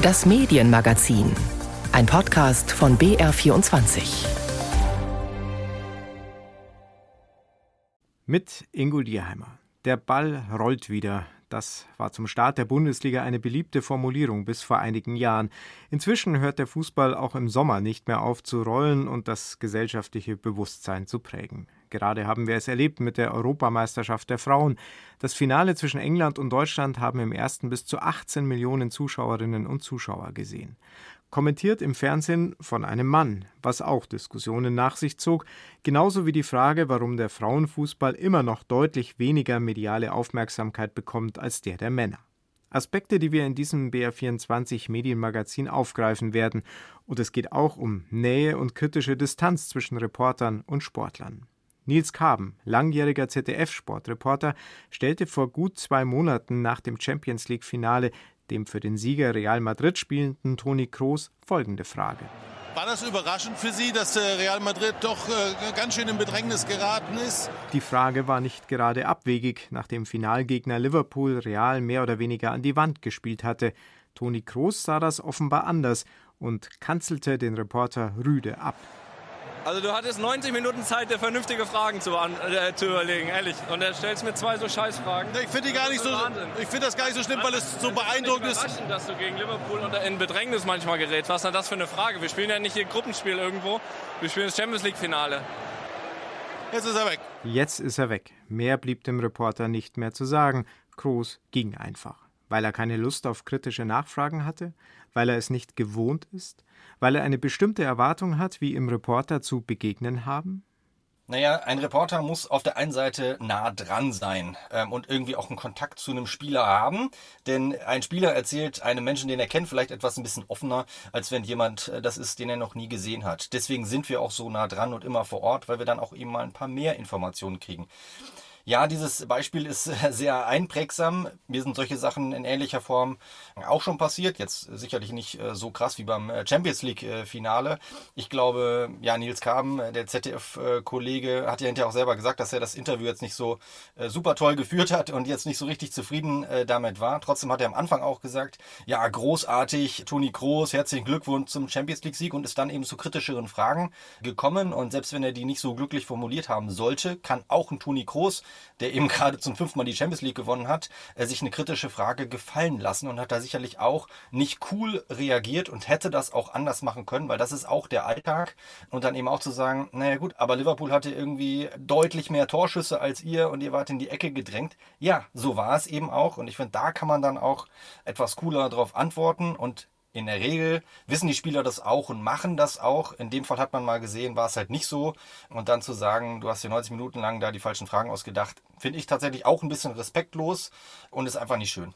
Das Medienmagazin, ein Podcast von BR24. Mit Ingo Dierheimer. Der Ball rollt wieder. Das war zum Start der Bundesliga eine beliebte Formulierung bis vor einigen Jahren. Inzwischen hört der Fußball auch im Sommer nicht mehr auf zu rollen und das gesellschaftliche Bewusstsein zu prägen. Gerade haben wir es erlebt mit der Europameisterschaft der Frauen. Das Finale zwischen England und Deutschland haben im ersten bis zu 18 Millionen Zuschauerinnen und Zuschauer gesehen. Kommentiert im Fernsehen von einem Mann, was auch Diskussionen nach sich zog, genauso wie die Frage, warum der Frauenfußball immer noch deutlich weniger mediale Aufmerksamkeit bekommt als der Männer. Aspekte, die wir in diesem BR24 Medienmagazin aufgreifen werden. Und es geht auch um Nähe und kritische Distanz zwischen Reportern und Sportlern. Niels Kaben, langjähriger ZDF-Sportreporter, stellte vor gut 2 Monaten nach dem Champions-League-Finale dem für den Sieger Real Madrid spielenden Toni Kroos folgende Frage. War das überraschend für Sie, dass Real Madrid doch ganz schön in Bedrängnis geraten ist? Die Frage war nicht gerade abwegig, nachdem Finalgegner Liverpool Real mehr oder weniger an die Wand gespielt hatte. Toni Kroos sah das offenbar anders und kanzelte den Reporter rüde ab. Also du hattest 90 Minuten Zeit, dir vernünftige Fragen zu überlegen, ehrlich. Und er stellst mir 2 so Scheißfragen. Ich finde das gar nicht so schlimm, weil es so beeindruckend ist. Es ist überraschend, dass du gegen Liverpool in Bedrängnis manchmal gerätst. Was ist denn das für eine Frage? Wir spielen ja nicht hier Gruppenspiel irgendwo. Wir spielen das Champions-League-Finale. Jetzt ist er weg. Jetzt ist er weg. Mehr blieb dem Reporter nicht mehr zu sagen. Kroos ging einfach. Weil er keine Lust auf kritische Nachfragen hatte? Weil er es nicht gewohnt ist? Weil er eine bestimmte Erwartung hat, wie ihm Reporter zu begegnen haben? Naja, ein Reporter muss auf der einen Seite nah dran sein und irgendwie auch einen Kontakt zu einem Spieler haben. Denn ein Spieler erzählt einem Menschen, den er kennt, vielleicht etwas ein bisschen offener, als wenn jemand das ist, den er noch nie gesehen hat. Deswegen sind wir auch so nah dran und immer vor Ort, weil wir dann auch eben mal ein paar mehr Informationen kriegen. Ja, dieses Beispiel ist sehr einprägsam. Mir sind solche Sachen in ähnlicher Form auch schon passiert. Jetzt sicherlich nicht so krass wie beim Champions-League-Finale. Ich glaube, ja, Niels Kaben, der ZDF-Kollege, hat ja hinterher auch selber gesagt, dass er das Interview jetzt nicht so super toll geführt hat und jetzt nicht so richtig zufrieden damit war. Trotzdem hat er am Anfang auch gesagt, ja, großartig, Toni Kroos, herzlichen Glückwunsch zum Champions-League-Sieg, und ist dann eben zu kritischeren Fragen gekommen. Und selbst wenn er die nicht so glücklich formuliert haben sollte, kann auch ein Toni Kroos, der eben gerade zum 5. Mal die Champions League gewonnen hat, sich eine kritische Frage gefallen lassen und hat da sicherlich auch nicht cool reagiert und hätte das auch anders machen können, weil das ist auch der Alltag. Und dann eben auch zu sagen, naja gut, aber Liverpool hatte irgendwie deutlich mehr Torschüsse als ihr und ihr wart in die Ecke gedrängt. Ja, so war es eben auch, und ich finde, da kann man dann auch etwas cooler drauf antworten, und in der Regel wissen die Spieler das auch und machen das auch. In dem Fall hat man mal gesehen, war es halt nicht so. Und dann zu sagen, du hast dir 90 Minuten lang da die falschen Fragen ausgedacht, finde ich tatsächlich auch ein bisschen respektlos und ist einfach nicht schön.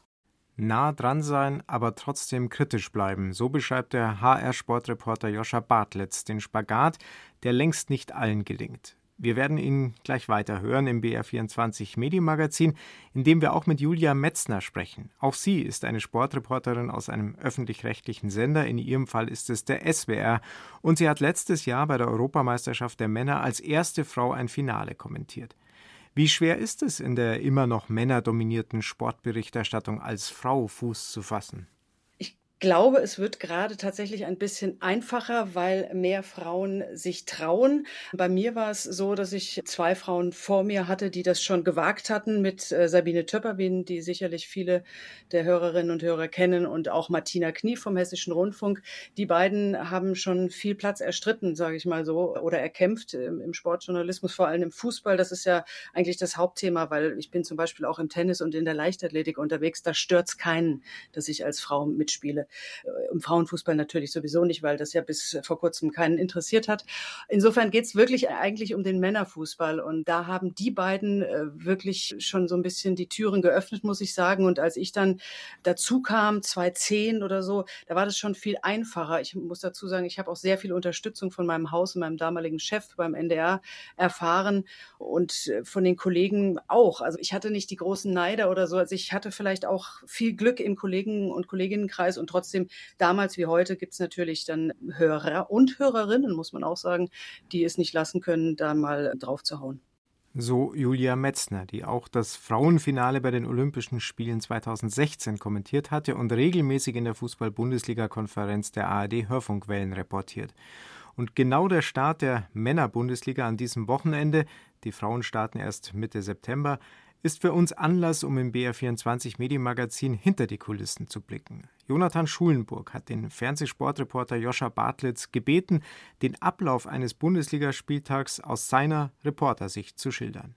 Nah dran sein, aber trotzdem kritisch bleiben. So beschreibt der HR-Sportreporter Joscha Bartlitz den Spagat, der längst nicht allen gelingt. Wir werden ihn gleich weiterhören im BR24 Medienmagazin, in dem wir auch mit Julia Metzner sprechen. Auch sie ist eine Sportreporterin aus einem öffentlich-rechtlichen Sender, in ihrem Fall ist es der SWR. Und sie hat letztes Jahr bei der Europameisterschaft der Männer als erste Frau ein Finale kommentiert. Wie schwer ist es, in der immer noch männerdominierten Sportberichterstattung als Frau Fuß zu fassen? Ich glaube, es wird gerade tatsächlich ein bisschen einfacher, weil mehr Frauen sich trauen. Bei mir war es so, dass ich 2 Frauen vor mir hatte, die das schon gewagt hatten, mit Sabine Töpperwin, die sicherlich viele der Hörerinnen und Hörer kennen, und auch Martina Knie vom Hessischen Rundfunk. Die beiden haben schon viel Platz erstritten, sage ich mal so, oder erkämpft im Sportjournalismus, vor allem im Fußball. Das ist ja eigentlich das Hauptthema, weil ich bin zum Beispiel auch im Tennis und in der Leichtathletik unterwegs. Da stört's keinen, dass ich als Frau mitspiele. Im Frauenfußball natürlich sowieso nicht, weil das ja bis vor kurzem keinen interessiert hat. Insofern geht es wirklich eigentlich um den Männerfußball, und da haben die beiden wirklich schon so ein bisschen die Türen geöffnet, muss ich sagen. Und als ich dann dazu kam, 2010 oder so, da war das schon viel einfacher. Ich muss dazu sagen, ich habe auch sehr viel Unterstützung von meinem Haus und meinem damaligen Chef beim NDR erfahren und von den Kollegen auch. Also ich hatte nicht die großen Neider oder so. Also ich hatte vielleicht auch viel Glück im Kollegen- und Kolleginnenkreis, und trotzdem, damals wie heute, gibt es natürlich dann Hörer und Hörerinnen, muss man auch sagen, die es nicht lassen können, da mal drauf zu hauen. So Julia Metzner, die auch das Frauenfinale bei den Olympischen Spielen 2016 kommentiert hatte und regelmäßig in der Fußball-Bundesliga-Konferenz der ARD-Hörfunkwellen reportiert. Und genau der Start der Männer-Bundesliga an diesem Wochenende, die Frauen starten erst Mitte September, ist für uns Anlass, um im BR24 Medienmagazin hinter die Kulissen zu blicken. Jonathan Schulenburg hat den Fernsehsportreporter Joscha Bartlitz gebeten, den Ablauf eines Bundesligaspieltags aus seiner Reportersicht zu schildern.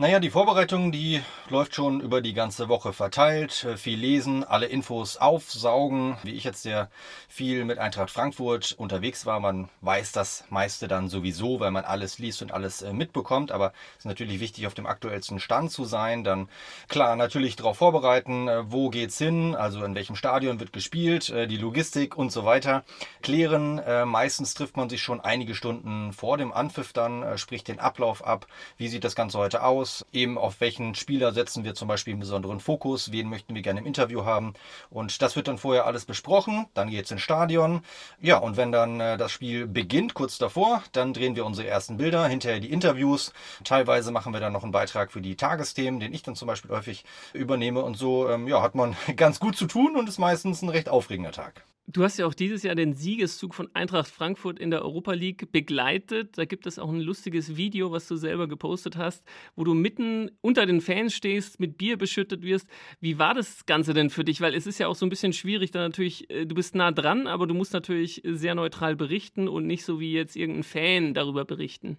Naja, die Vorbereitung, die läuft schon über die ganze Woche verteilt. Viel lesen, alle Infos aufsaugen. Wie ich jetzt, der viel mit Eintracht Frankfurt unterwegs war, man weiß das meiste dann sowieso, weil man alles liest und alles mitbekommt. Aber es ist natürlich wichtig, auf dem aktuellsten Stand zu sein. Dann klar, natürlich darauf vorbereiten, wo geht's hin, also in welchem Stadion wird gespielt, die Logistik und so weiter klären. Meistens trifft man sich schon einige Stunden vor dem Anpfiff dann, spricht den Ablauf ab. Wie sieht das Ganze heute aus? Eben auf welchen Spieler setzen wir zum Beispiel einen besonderen Fokus, wen möchten wir gerne im Interview haben, und das wird dann vorher alles besprochen, dann geht es ins Stadion, ja, und wenn dann das Spiel beginnt, kurz davor, dann drehen wir unsere ersten Bilder, hinterher die Interviews, teilweise machen wir dann noch einen Beitrag für die Tagesthemen, den ich dann zum Beispiel häufig übernehme, und so hat man ganz gut zu tun und ist meistens ein recht aufregender Tag. Du hast ja auch dieses Jahr den Siegeszug von Eintracht Frankfurt in der Europa League begleitet. Da gibt es auch ein lustiges Video, was du selber gepostet hast, wo du mitten unter den Fans stehst, mit Bier beschüttet wirst. Wie war das Ganze denn für dich? Weil es ist ja auch so ein bisschen schwierig, da natürlich, du bist nah dran, aber du musst natürlich sehr neutral berichten und nicht so wie jetzt irgendein Fan darüber berichten.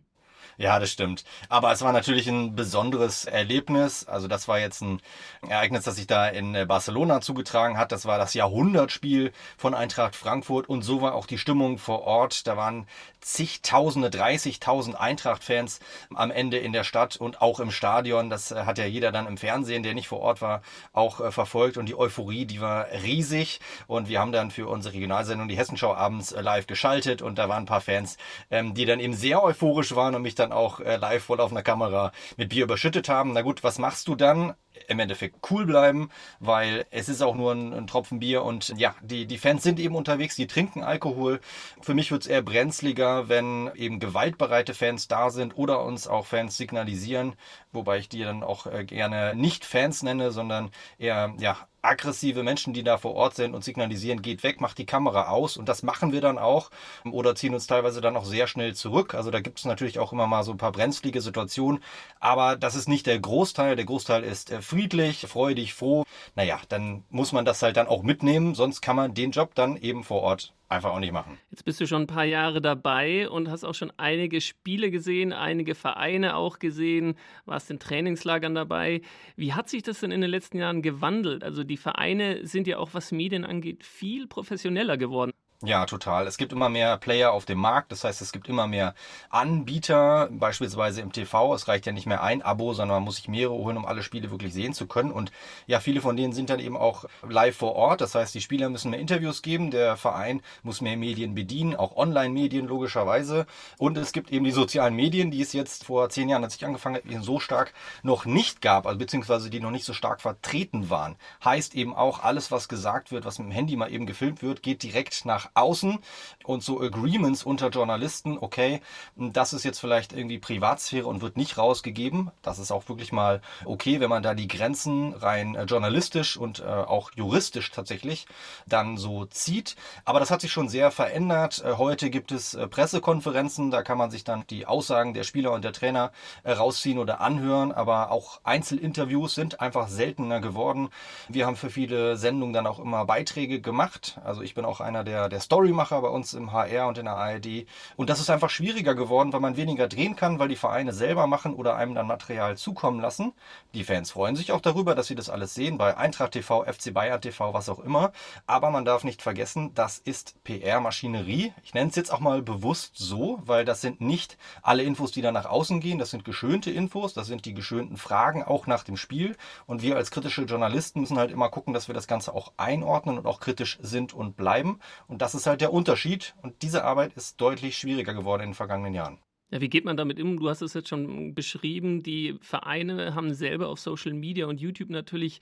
Ja, das stimmt. Aber es war natürlich ein besonderes Erlebnis. Also das war jetzt ein Ereignis, das sich da in Barcelona zugetragen hat. Das war das Jahrhundertspiel von Eintracht Frankfurt. Und so war auch die Stimmung vor Ort. Da waren zigtausende, 30.000 Eintracht-Fans am Ende in der Stadt und auch im Stadion. Das hat ja jeder dann im Fernsehen, der nicht vor Ort war, auch verfolgt. Und die Euphorie, die war riesig. Und wir haben dann für unsere Regionalsendung die Hessenschau abends live geschaltet. Und da waren ein paar Fans, die dann eben sehr euphorisch waren und mich dann auch live voll auf einer Kamera mit Bier überschüttet haben. Na gut, was machst du dann? Im Endeffekt cool bleiben, weil es ist auch nur ein Tropfen Bier, und ja, die Fans sind eben unterwegs, die trinken Alkohol. Für mich wird es eher brenzliger, wenn eben gewaltbereite Fans da sind oder uns auch Fans signalisieren, wobei ich die dann auch gerne nicht Fans nenne, sondern eher aggressive Menschen, die da vor Ort sind und signalisieren, geht weg, macht die Kamera aus, und das machen wir dann auch oder ziehen uns teilweise dann auch sehr schnell zurück. Also da gibt es natürlich auch immer mal so ein paar brenzlige Situationen, aber das ist nicht der Großteil. Der Großteil ist friedlich, freudig, froh. Naja, dann muss man das halt dann auch mitnehmen, sonst kann man den Job dann eben vor Ort einfach auch nicht machen. Jetzt bist du schon ein paar Jahre dabei und hast auch schon einige Spiele gesehen, einige Vereine auch gesehen, warst in Trainingslagern dabei. Wie hat sich das denn in den letzten Jahren gewandelt? Also die Vereine sind ja auch, was Medien angeht, viel professioneller geworden. Ja, total. Es gibt immer mehr Player auf dem Markt. Das heißt, es gibt immer mehr Anbieter, beispielsweise im TV. Es reicht ja nicht mehr ein Abo, sondern man muss sich mehrere holen, um alle Spiele wirklich sehen zu können. Und ja, viele von denen sind dann eben auch live vor Ort. Das heißt, die Spieler müssen mehr Interviews geben. Der Verein muss mehr Medien bedienen, auch Online-Medien logischerweise. Und es gibt eben die sozialen Medien, die es jetzt vor 10 Jahren, als ich angefangen habe, so stark noch nicht gab, also beziehungsweise die noch nicht so stark vertreten waren. Heißt eben auch, alles, was gesagt wird, was mit dem Handy mal eben gefilmt wird, geht direkt nach außen, und so Agreements unter Journalisten, okay, das ist jetzt vielleicht irgendwie Privatsphäre und wird nicht rausgegeben. Das ist auch wirklich mal okay, wenn man da die Grenzen rein journalistisch und auch juristisch tatsächlich dann so zieht. Aber das hat sich schon sehr verändert. Heute gibt es Pressekonferenzen, da kann man sich dann die Aussagen der Spieler und der Trainer rausziehen oder anhören, aber auch Einzelinterviews sind einfach seltener geworden. Wir haben für viele Sendungen dann auch immer Beiträge gemacht. Also ich bin auch einer der Storymacher bei uns im HR und in der ARD. Und das ist einfach schwieriger geworden, weil man weniger drehen kann, weil die Vereine selber machen oder einem dann Material zukommen lassen. Die Fans freuen sich auch darüber, dass sie das alles sehen, bei Eintracht TV, FC Bayern TV, was auch immer. Aber man darf nicht vergessen, das ist PR-Maschinerie. Ich nenne es jetzt auch mal bewusst so, weil das sind nicht alle Infos, die dann nach außen gehen. Das sind geschönte Infos, das sind die geschönten Fragen auch nach dem Spiel. Und wir als kritische Journalisten müssen halt immer gucken, dass wir das Ganze auch einordnen und auch kritisch sind und bleiben. Und das ist halt der Unterschied, und diese Arbeit ist deutlich schwieriger geworden in den vergangenen Jahren. Ja, wie geht man damit um? Du hast es jetzt schon beschrieben, die Vereine haben selber auf Social Media und YouTube natürlich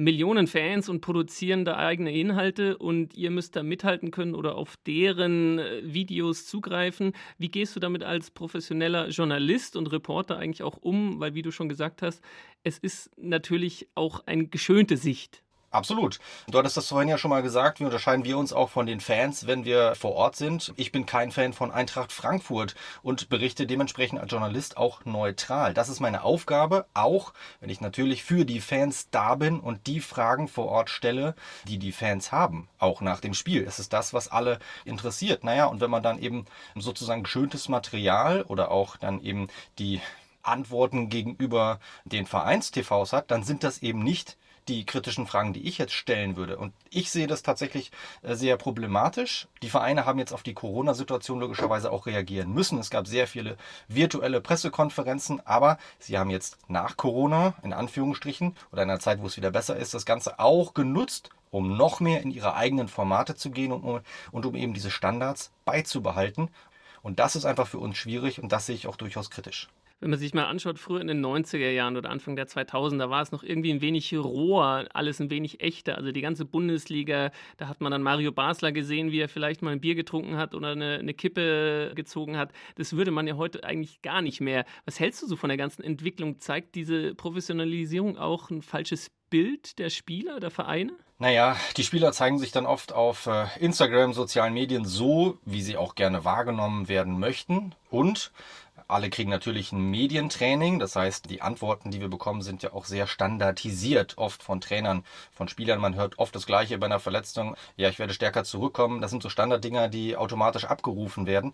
Millionen Fans und produzieren da eigene Inhalte und ihr müsst da mithalten können oder auf deren Videos zugreifen. Wie gehst du damit als professioneller Journalist und Reporter eigentlich auch um? Weil, wie du schon gesagt hast, es ist natürlich auch eine geschönte Sicht. Absolut. Du hattest das vorhin ja schon mal gesagt, wie unterscheiden wir uns auch von den Fans, wenn wir vor Ort sind. Ich bin kein Fan von Eintracht Frankfurt und berichte dementsprechend als Journalist auch neutral. Das ist meine Aufgabe, auch wenn ich natürlich für die Fans da bin und die Fragen vor Ort stelle, die die Fans haben, auch nach dem Spiel. Es ist das, was alle interessiert. Naja, und wenn man dann eben sozusagen geschöntes Material oder auch dann eben die Antworten gegenüber den Vereins-TVs hat, dann sind das eben nicht die kritischen Fragen, die ich jetzt stellen würde. Und ich sehe das tatsächlich sehr problematisch. Die Vereine haben jetzt auf die Corona-Situation logischerweise auch reagieren müssen. Es gab sehr viele virtuelle Pressekonferenzen, aber sie haben jetzt nach Corona, in Anführungsstrichen, oder in einer Zeit, wo es wieder besser ist, das Ganze auch genutzt, um noch mehr in ihre eigenen Formate zu gehen und um eben diese Standards beizubehalten. Und das ist einfach für uns schwierig und das sehe ich auch durchaus kritisch. Wenn man sich mal anschaut, früher in den 90er Jahren oder Anfang der 2000er war es noch irgendwie ein wenig roher, alles ein wenig echter. Also die ganze Bundesliga, da hat man dann Mario Basler gesehen, wie er vielleicht mal ein Bier getrunken hat oder eine Kippe gezogen hat. Das würde man ja heute eigentlich gar nicht mehr. Was hältst du so von der ganzen Entwicklung? Zeigt diese Professionalisierung auch ein falsches Bild der Spieler, der Vereine? Naja, die Spieler zeigen sich dann oft auf Instagram, sozialen Medien so, wie sie auch gerne wahrgenommen werden möchten. Und alle kriegen natürlich ein Medientraining, das heißt, die Antworten, die wir bekommen, sind ja auch sehr standardisiert, oft von Trainern, von Spielern. Man hört oft das Gleiche bei einer Verletzung, ja, ich werde stärker zurückkommen. Das sind so Standarddinger, die automatisch abgerufen werden.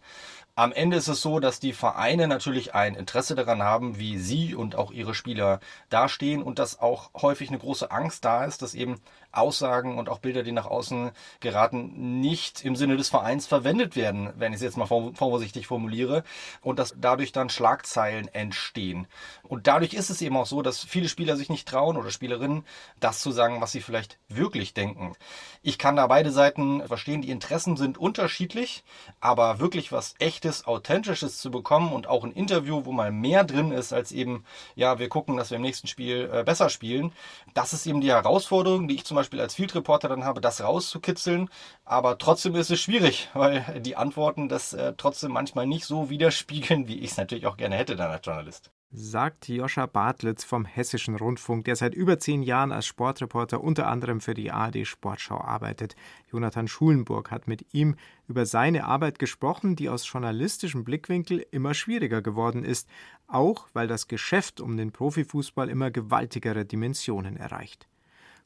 Am Ende ist es so, dass die Vereine natürlich ein Interesse daran haben, wie sie und auch ihre Spieler dastehen und dass auch häufig eine große Angst da ist, dass eben Aussagen und auch Bilder, die nach außen geraten, nicht im Sinne des Vereins verwendet werden, wenn ich es jetzt mal vorsichtig formuliere, und dass dadurch dann Schlagzeilen entstehen. Und dadurch ist es eben auch so, dass viele Spieler sich nicht trauen oder Spielerinnen, das zu sagen, was sie vielleicht wirklich denken. Ich kann da beide Seiten verstehen, die Interessen sind unterschiedlich, aber wirklich was Echtes, Authentisches zu bekommen und auch ein Interview, wo mal mehr drin ist, als eben, ja, wir gucken, dass wir im nächsten Spiel besser spielen, das ist eben die Herausforderung, die ich zum Beispiel als Field-Reporter dann habe, das rauszukitzeln, aber trotzdem ist es schwierig, weil die Antworten das trotzdem manchmal nicht so widerspiegeln, wie ich es natürlich auch gerne hätte dann als Journalist. Sagt Joscha Bartlitz vom Hessischen Rundfunk, der seit über 10 Jahren als Sportreporter unter anderem für die ARD Sportschau arbeitet. Jonathan Schulenburg hat mit ihm über seine Arbeit gesprochen, die aus journalistischem Blickwinkel immer schwieriger geworden ist, auch weil das Geschäft um den Profifußball immer gewaltigere Dimensionen erreicht.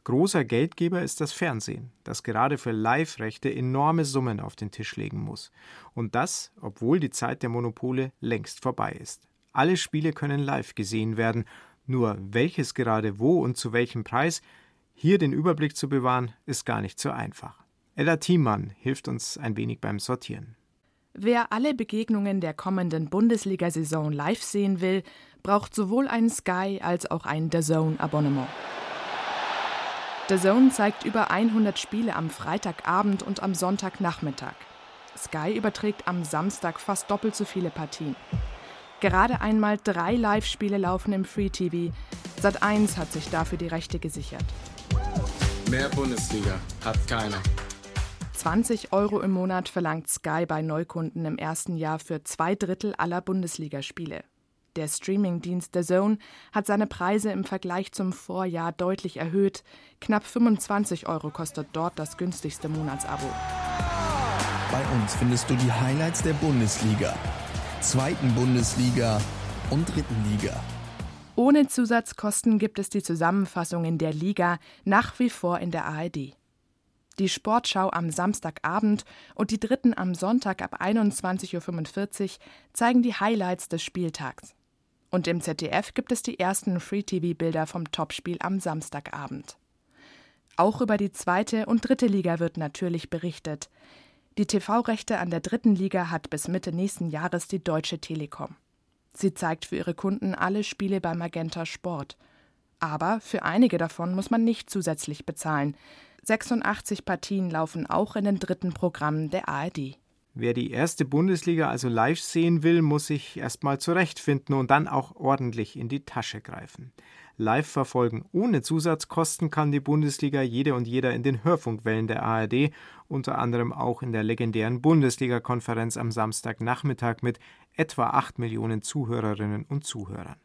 Großer Geldgeber ist das Fernsehen, das gerade für Live-Rechte enorme Summen auf den Tisch legen muss. Und das, obwohl die Zeit der Monopole längst vorbei ist. Alle Spiele können live gesehen werden. Nur welches gerade wo und zu welchem Preis, hier den Überblick zu bewahren, ist gar nicht so einfach. Ella Thiemann hilft uns ein wenig beim Sortieren. Wer alle Begegnungen der kommenden Bundesliga-Saison live sehen will, braucht sowohl ein Sky als auch ein DAZN-Abonnement. The Zone zeigt über 100 Spiele am Freitagabend und am Sonntagnachmittag. Sky überträgt am Samstag fast doppelt so viele Partien. Gerade einmal 3 Live-Spiele laufen im Free-TV. Sat.1 hat sich dafür die Rechte gesichert. Mehr Bundesliga hat keiner. 20 € im Monat verlangt Sky bei Neukunden im ersten Jahr für 2/3 aller Bundesligaspiele. Der Streaming-Dienst The Zone hat seine Preise im Vergleich zum Vorjahr deutlich erhöht. Knapp 25 € kostet dort das günstigste Monatsabo. Bei uns findest du die Highlights der Bundesliga, zweiten Bundesliga und dritten Liga. Ohne Zusatzkosten gibt es die Zusammenfassungen der Liga nach wie vor in der ARD. Die Sportschau am Samstagabend und die Dritten am Sonntag ab 21:45 Uhr zeigen die Highlights des Spieltags. Und im ZDF gibt es die ersten Free-TV-Bilder vom Topspiel am Samstagabend. Auch über die 2. und 3. Liga wird natürlich berichtet. Die TV-Rechte an der 3. Liga hat bis Mitte nächsten Jahres die Deutsche Telekom. Sie zeigt für ihre Kunden alle Spiele bei Magenta Sport. Aber für einige davon muss man nicht zusätzlich bezahlen. 86 Partien laufen auch in den dritten Programmen der ARD. Wer die erste Bundesliga also live sehen will, muss sich erstmal zurechtfinden und dann auch ordentlich in die Tasche greifen. live verfolgen. Ohne Zusatzkosten kann die Bundesliga jede und jeder in den Hörfunkwellen der ARD, unter anderem auch in der legendären Bundesliga-Konferenz am Samstagnachmittag mit etwa 8 Millionen Zuhörerinnen und Zuhörern.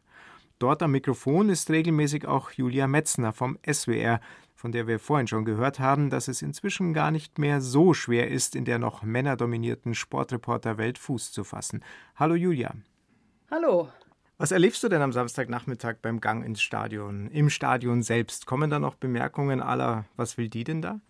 Dort am Mikrofon ist regelmäßig auch Julia Metzner vom SWR, von der wir vorhin schon gehört haben, dass es inzwischen gar nicht mehr so schwer ist, in der noch männerdominierten Sportreporterwelt Fuß zu fassen. Hallo Julia. Hallo. Was erlebst du denn am Samstagnachmittag beim Gang ins Stadion, im Stadion selbst? Kommen da noch Bemerkungen aller, was will die denn da?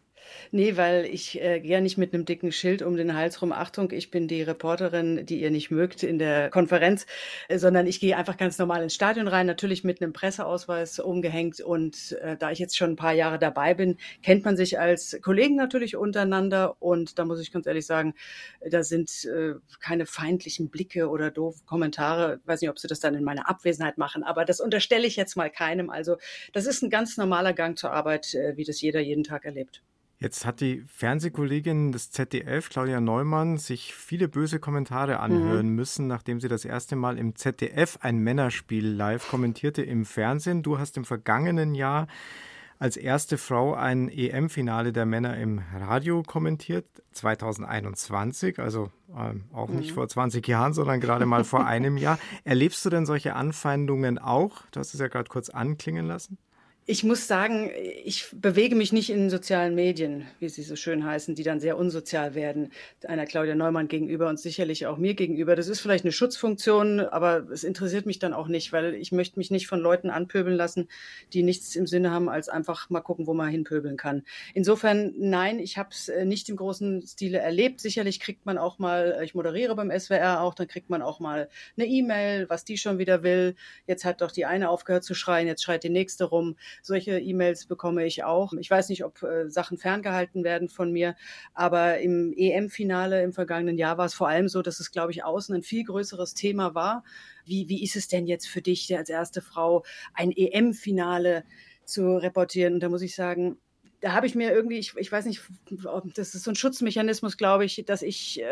Nee, weil ich gehe ja nicht mit einem dicken Schild um den Hals rum, Achtung, ich bin die Reporterin, die ihr nicht mögt in der Konferenz, sondern ich gehe einfach ganz normal ins Stadion rein, natürlich mit einem Presseausweis umgehängt und da ich jetzt schon ein paar Jahre dabei bin, kennt man sich als Kollegen natürlich untereinander und da muss ich ganz ehrlich sagen, da sind keine feindlichen Blicke oder doofe Kommentare, ich weiß nicht, ob sie das dann in meiner Abwesenheit machen, aber das unterstelle ich jetzt mal keinem, also das ist ein ganz normaler Gang zur Arbeit, wie das jeder jeden Tag erlebt. Jetzt hat die Fernsehkollegin des ZDF, Claudia Neumann, sich viele böse Kommentare anhören müssen, nachdem sie das erste Mal im ZDF ein Männerspiel live kommentierte im Fernsehen. Du hast im vergangenen Jahr als erste Frau ein EM-Finale der Männer im Radio kommentiert, 2021, also auch nicht vor 20 Jahren, sondern gerade mal vor einem Jahr. Erlebst du denn solche Anfeindungen auch? Du hast es ja gerade kurz anklingen lassen. Ich muss sagen, ich bewege mich nicht in sozialen Medien, wie sie so schön heißen, die dann sehr unsozial werden, einer Claudia Neumann gegenüber und sicherlich auch mir gegenüber. Das ist vielleicht eine Schutzfunktion, aber es interessiert mich dann auch nicht, weil ich möchte mich nicht von Leuten anpöbeln lassen, die nichts im Sinne haben, als einfach mal gucken, wo man hinpöbeln kann. Insofern, nein, ich habe es nicht im großen Stile erlebt. Sicherlich kriegt man auch mal, ich moderiere beim SWR auch, dann kriegt man auch mal eine E-Mail, was die schon wieder will. Jetzt hat doch die eine aufgehört zu schreien, jetzt schreit die nächste rum. Solche E-Mails bekomme ich auch. Ich weiß nicht, ob Sachen ferngehalten werden von mir, aber im EM-Finale im vergangenen Jahr war es vor allem so, dass es, glaube ich, außen ein viel größeres Thema war. Wie ist es denn jetzt für dich, der als erste Frau ein EM-Finale zu reportieren? Und da muss ich sagen, da habe ich mir irgendwie, ich weiß nicht, das ist so ein Schutzmechanismus, glaube ich, dass ich...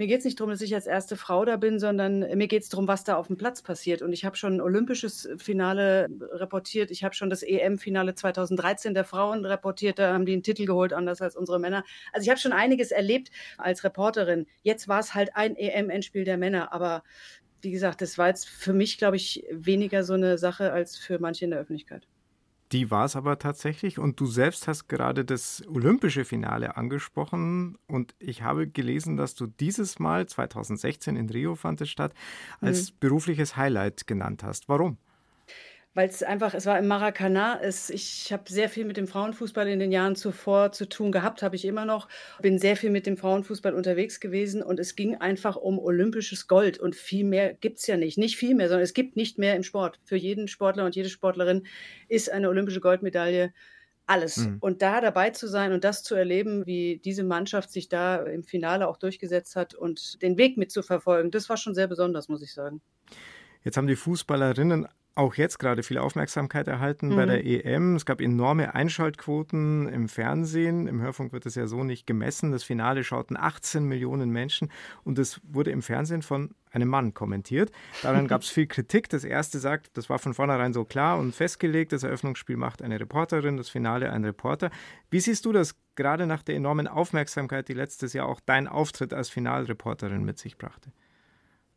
Mir geht es nicht darum, dass ich als erste Frau da bin, sondern mir geht es darum, was da auf dem Platz passiert. Und ich habe schon ein olympisches Finale reportiert. Ich habe schon das EM-Finale 2013 der Frauen reportiert. Da haben die einen Titel geholt, anders als unsere Männer. Also ich habe schon einiges erlebt als Reporterin. Jetzt war es halt ein EM-Endspiel der Männer. Aber wie gesagt, das war jetzt für mich, glaube ich, weniger so eine Sache als für manche in der Öffentlichkeit. Die war es aber tatsächlich und du selbst hast gerade das olympische Finale angesprochen und ich habe gelesen, dass du dieses Mal, 2016 in Rio fand es statt, als berufliches Highlight genannt hast. Warum? Weil es einfach, es war im Maracaná, ich habe sehr viel mit dem Frauenfußball in den Jahren zuvor zu tun gehabt, habe ich immer noch, bin sehr viel mit dem Frauenfußball unterwegs gewesen und es ging einfach um olympisches Gold und viel mehr gibt es ja nicht, nicht viel mehr, sondern es gibt nicht mehr im Sport. Für jeden Sportler und jede Sportlerin ist eine olympische Goldmedaille alles. Und da dabei zu sein und das zu erleben, wie diese Mannschaft sich da im Finale auch durchgesetzt hat und den Weg mitzuverfolgen, das war schon sehr besonders, muss ich sagen. Jetzt haben die Fußballerinnen auch jetzt gerade viel Aufmerksamkeit erhalten bei der EM. Es gab enorme Einschaltquoten im Fernsehen. Im Hörfunk wird es ja so nicht gemessen. Das Finale schauten 18 Millionen Menschen und es wurde im Fernsehen von einem Mann kommentiert. Daran gab es viel Kritik. Das erste sagt, das war von vornherein so klar und festgelegt. Das Eröffnungsspiel macht eine Reporterin, das Finale ein Reporter. Wie siehst du das gerade nach der enormen Aufmerksamkeit, die letztes Jahr auch dein Auftritt als Finalreporterin mit sich brachte?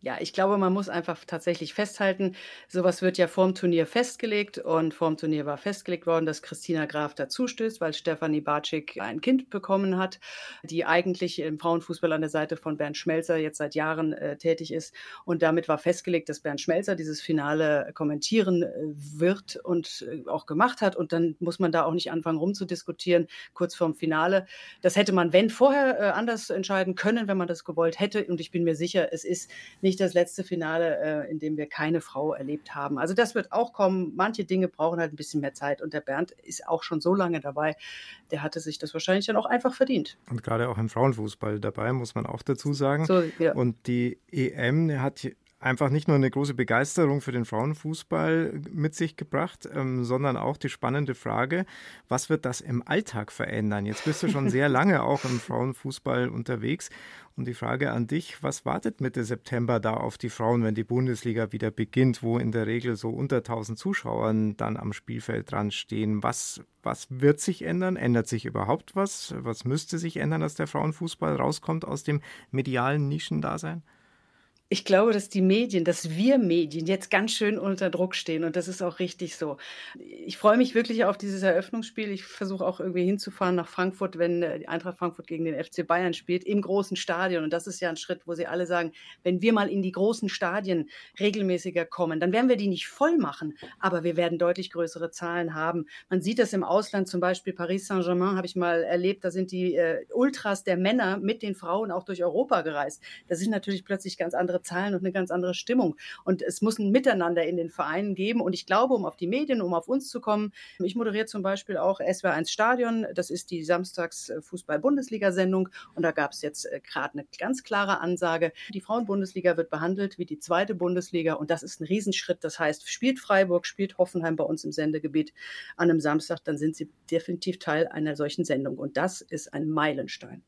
Ja, ich glaube, man muss einfach tatsächlich festhalten, sowas wird ja vorm Turnier festgelegt und vorm Turnier war festgelegt worden, dass Christina Graf dazustößt, weil Stefanie Barczyk ein Kind bekommen hat, die eigentlich im Frauenfußball an der Seite von Bernd Schmelzer jetzt seit Jahren tätig ist und damit war festgelegt, dass Bernd Schmelzer dieses Finale kommentieren wird und auch gemacht hat und dann muss man da auch nicht anfangen rumzudiskutieren, kurz vorm Finale. Das hätte man, wenn, vorher anders entscheiden können, wenn man das gewollt hätte und ich bin mir sicher, es ist nicht das letzte Finale, in dem wir keine Frau erlebt haben. Also das wird auch kommen. Manche Dinge brauchen halt ein bisschen mehr Zeit. Und der Bernd ist auch schon so lange dabei. Der hatte sich das wahrscheinlich dann auch einfach verdient. Und gerade auch im Frauenfußball dabei, muss man auch dazu sagen. So, ja. Und die EM hat einfach nicht nur eine große Begeisterung für den Frauenfußball mit sich gebracht, sondern auch die spannende Frage, was wird das im Alltag verändern? Jetzt bist du schon sehr lange auch im Frauenfußball unterwegs. Und die Frage an dich, was wartet Mitte September da auf die Frauen, wenn die Bundesliga wieder beginnt, wo in der Regel so unter 1000 Zuschauern dann am Spielfeld dran stehen? Was wird sich ändern? Ändert sich überhaupt was? Was müsste sich ändern, dass der Frauenfußball rauskommt aus dem medialen Nischendasein? Ich glaube, dass die Medien, dass wir Medien jetzt ganz schön unter Druck stehen und das ist auch richtig so. Ich freue mich wirklich auf dieses Eröffnungsspiel. Ich versuche auch irgendwie hinzufahren nach Frankfurt, wenn Eintracht Frankfurt gegen den FC Bayern spielt, im großen Stadion. Und das ist ja ein Schritt, wo sie alle sagen, wenn wir mal in die großen Stadien regelmäßiger kommen, dann werden wir die nicht voll machen, aber wir werden deutlich größere Zahlen haben. Man sieht das im Ausland, zum Beispiel Paris Saint-Germain habe ich mal erlebt, da sind die Ultras der Männer mit den Frauen auch durch Europa gereist. Da sind natürlich plötzlich ganz andere Zahlen und eine ganz andere Stimmung. Und es muss ein Miteinander in den Vereinen geben. Und ich glaube, um auf die Medien, um auf uns zu kommen, ich moderiere zum Beispiel auch SWR1 Stadion. Das ist die Samstags-Fußball-Bundesliga-Sendung. Und da gab es jetzt gerade eine ganz klare Ansage. Die Frauen-Bundesliga wird behandelt wie die zweite Bundesliga. Und das ist ein Riesenschritt. Das heißt, spielt Freiburg, spielt Hoffenheim bei uns im Sendegebiet an einem Samstag, dann sind sie definitiv Teil einer solchen Sendung. Und das ist ein Meilenstein.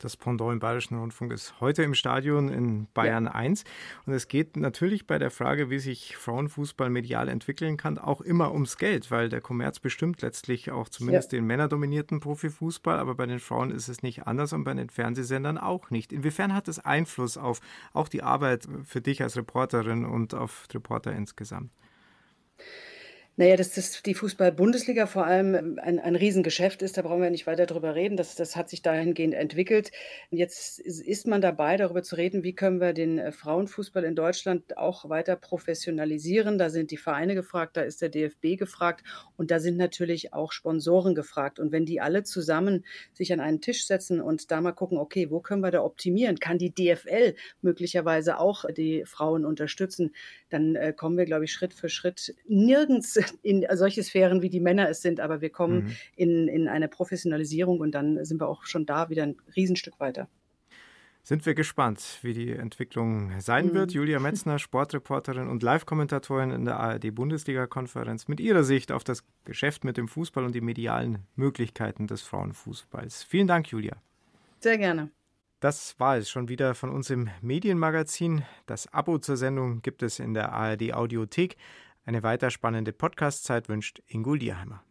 Das Pendant im Bayerischen Rundfunk ist heute im Stadion in Bayern 1. Und es geht natürlich bei der Frage, wie sich Frauenfußball medial entwickeln kann, auch immer ums Geld, weil der Kommerz bestimmt letztlich auch zumindest den männerdominierten Profifußball. Aber bei den Frauen ist es nicht anders und bei den Fernsehsendern auch nicht. Inwiefern hat es Einfluss auf auch die Arbeit für dich als Reporterin und auf Reporter insgesamt? Naja, dass das die Fußball-Bundesliga vor allem ein Riesengeschäft ist, da brauchen wir nicht weiter drüber reden. Das hat sich dahingehend entwickelt. Jetzt ist man dabei, darüber zu reden, wie können wir den Frauenfußball in Deutschland auch weiter professionalisieren. Da sind die Vereine gefragt, da ist der DFB gefragt und da sind natürlich auch Sponsoren gefragt. Und wenn die alle zusammen sich an einen Tisch setzen und da mal gucken, okay, wo können wir da optimieren? Kann die DFL möglicherweise auch die Frauen unterstützen? Dann kommen wir, glaube ich, Schritt für Schritt nirgends in solche Sphären, wie die Männer es sind, aber wir kommen in eine Professionalisierung und dann sind wir auch schon da wieder ein Riesenstück weiter. Sind wir gespannt, wie die Entwicklung sein wird. Julia Metzner, Sportreporterin und Live-Kommentatorin in der ARD-Bundesliga-Konferenz mit ihrer Sicht auf das Geschäft mit dem Fußball und die medialen Möglichkeiten des Frauenfußballs. Vielen Dank, Julia. Sehr gerne. Das war es schon wieder von uns im Medienmagazin. Das Abo zur Sendung gibt es in der ARD-Audiothek. Eine weiter spannende Podcast-Zeit wünscht Ingo Dierheimer.